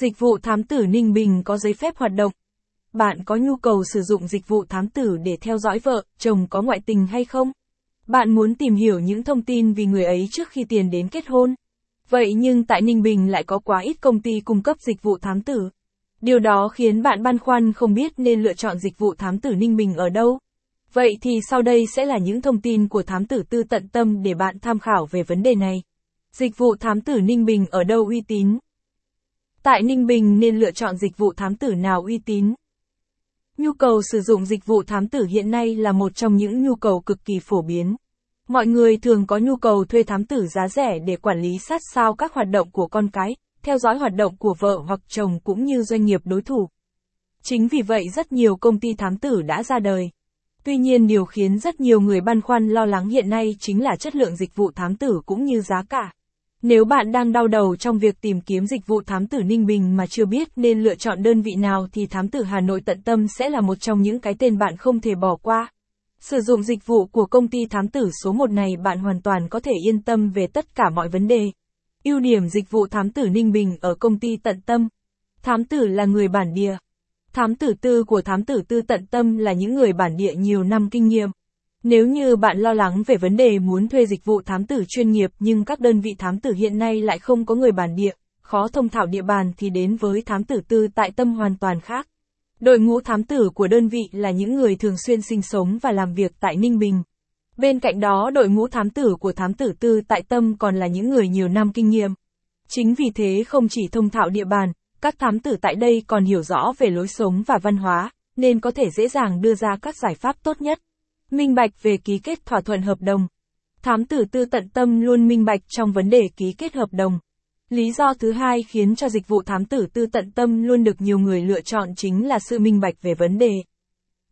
Dịch vụ thám tử Ninh Bình có giấy phép hoạt động. Bạn có nhu cầu sử dụng dịch vụ thám tử để theo dõi vợ, chồng có ngoại tình hay không? Bạn muốn tìm hiểu những thông tin về người ấy trước khi tiến đến kết hôn. Vậy nhưng tại Ninh Bình lại có quá ít công ty cung cấp dịch vụ thám tử. Điều đó khiến bạn băn khoăn không biết nên lựa chọn dịch vụ thám tử Ninh Bình ở đâu. Vậy thì sau đây sẽ là những thông tin của thám tử tư tận tâm để bạn tham khảo về vấn đề này. Dịch vụ thám tử Ninh Bình ở đâu uy tín? Tại Ninh Bình nên lựa chọn dịch vụ thám tử nào uy tín? Nhu cầu sử dụng dịch vụ thám tử hiện nay là một trong những nhu cầu cực kỳ phổ biến. Mọi người thường có nhu cầu thuê thám tử giá rẻ để quản lý sát sao các hoạt động của con cái, theo dõi hoạt động của vợ hoặc chồng cũng như doanh nghiệp đối thủ. Chính vì vậy rất nhiều công ty thám tử đã ra đời. Tuy nhiên điều khiến rất nhiều người băn khoăn lo lắng hiện nay chính là chất lượng dịch vụ thám tử cũng như giá cả. Nếu bạn đang đau đầu trong việc tìm kiếm dịch vụ thám tử Ninh Bình mà chưa biết nên lựa chọn đơn vị nào thì thám tử Hà Nội tận tâm sẽ là một trong những cái tên bạn không thể bỏ qua. Sử dụng dịch vụ của công ty thám tử số 1 này bạn hoàn toàn có thể yên tâm về tất cả mọi vấn đề. Ưu điểm dịch vụ thám tử Ninh Bình ở công ty tận tâm. Thám tử là người bản địa. Thám tử tư của thám tử tư tận tâm là những người bản địa nhiều năm kinh nghiệm. Nếu như bạn lo lắng về vấn đề muốn thuê dịch vụ thám tử chuyên nghiệp nhưng các đơn vị thám tử hiện nay lại không có người bản địa, khó thông thạo địa bàn thì đến với thám tử tư tại tâm hoàn toàn khác. Đội ngũ thám tử của đơn vị là những người thường xuyên sinh sống và làm việc tại Ninh Bình. Bên cạnh đó đội ngũ thám tử của thám tử tư tại tâm còn là những người nhiều năm kinh nghiệm. Chính vì thế không chỉ thông thạo địa bàn, các thám tử tại đây còn hiểu rõ về lối sống và văn hóa, nên có thể dễ dàng đưa ra các giải pháp tốt nhất. Minh bạch về ký kết thỏa thuận hợp đồng. Thám tử tư tận tâm luôn minh bạch trong vấn đề ký kết hợp đồng. Lý do thứ hai khiến cho dịch vụ thám tử tư tận tâm luôn được nhiều người lựa chọn chính là sự minh bạch về vấn đề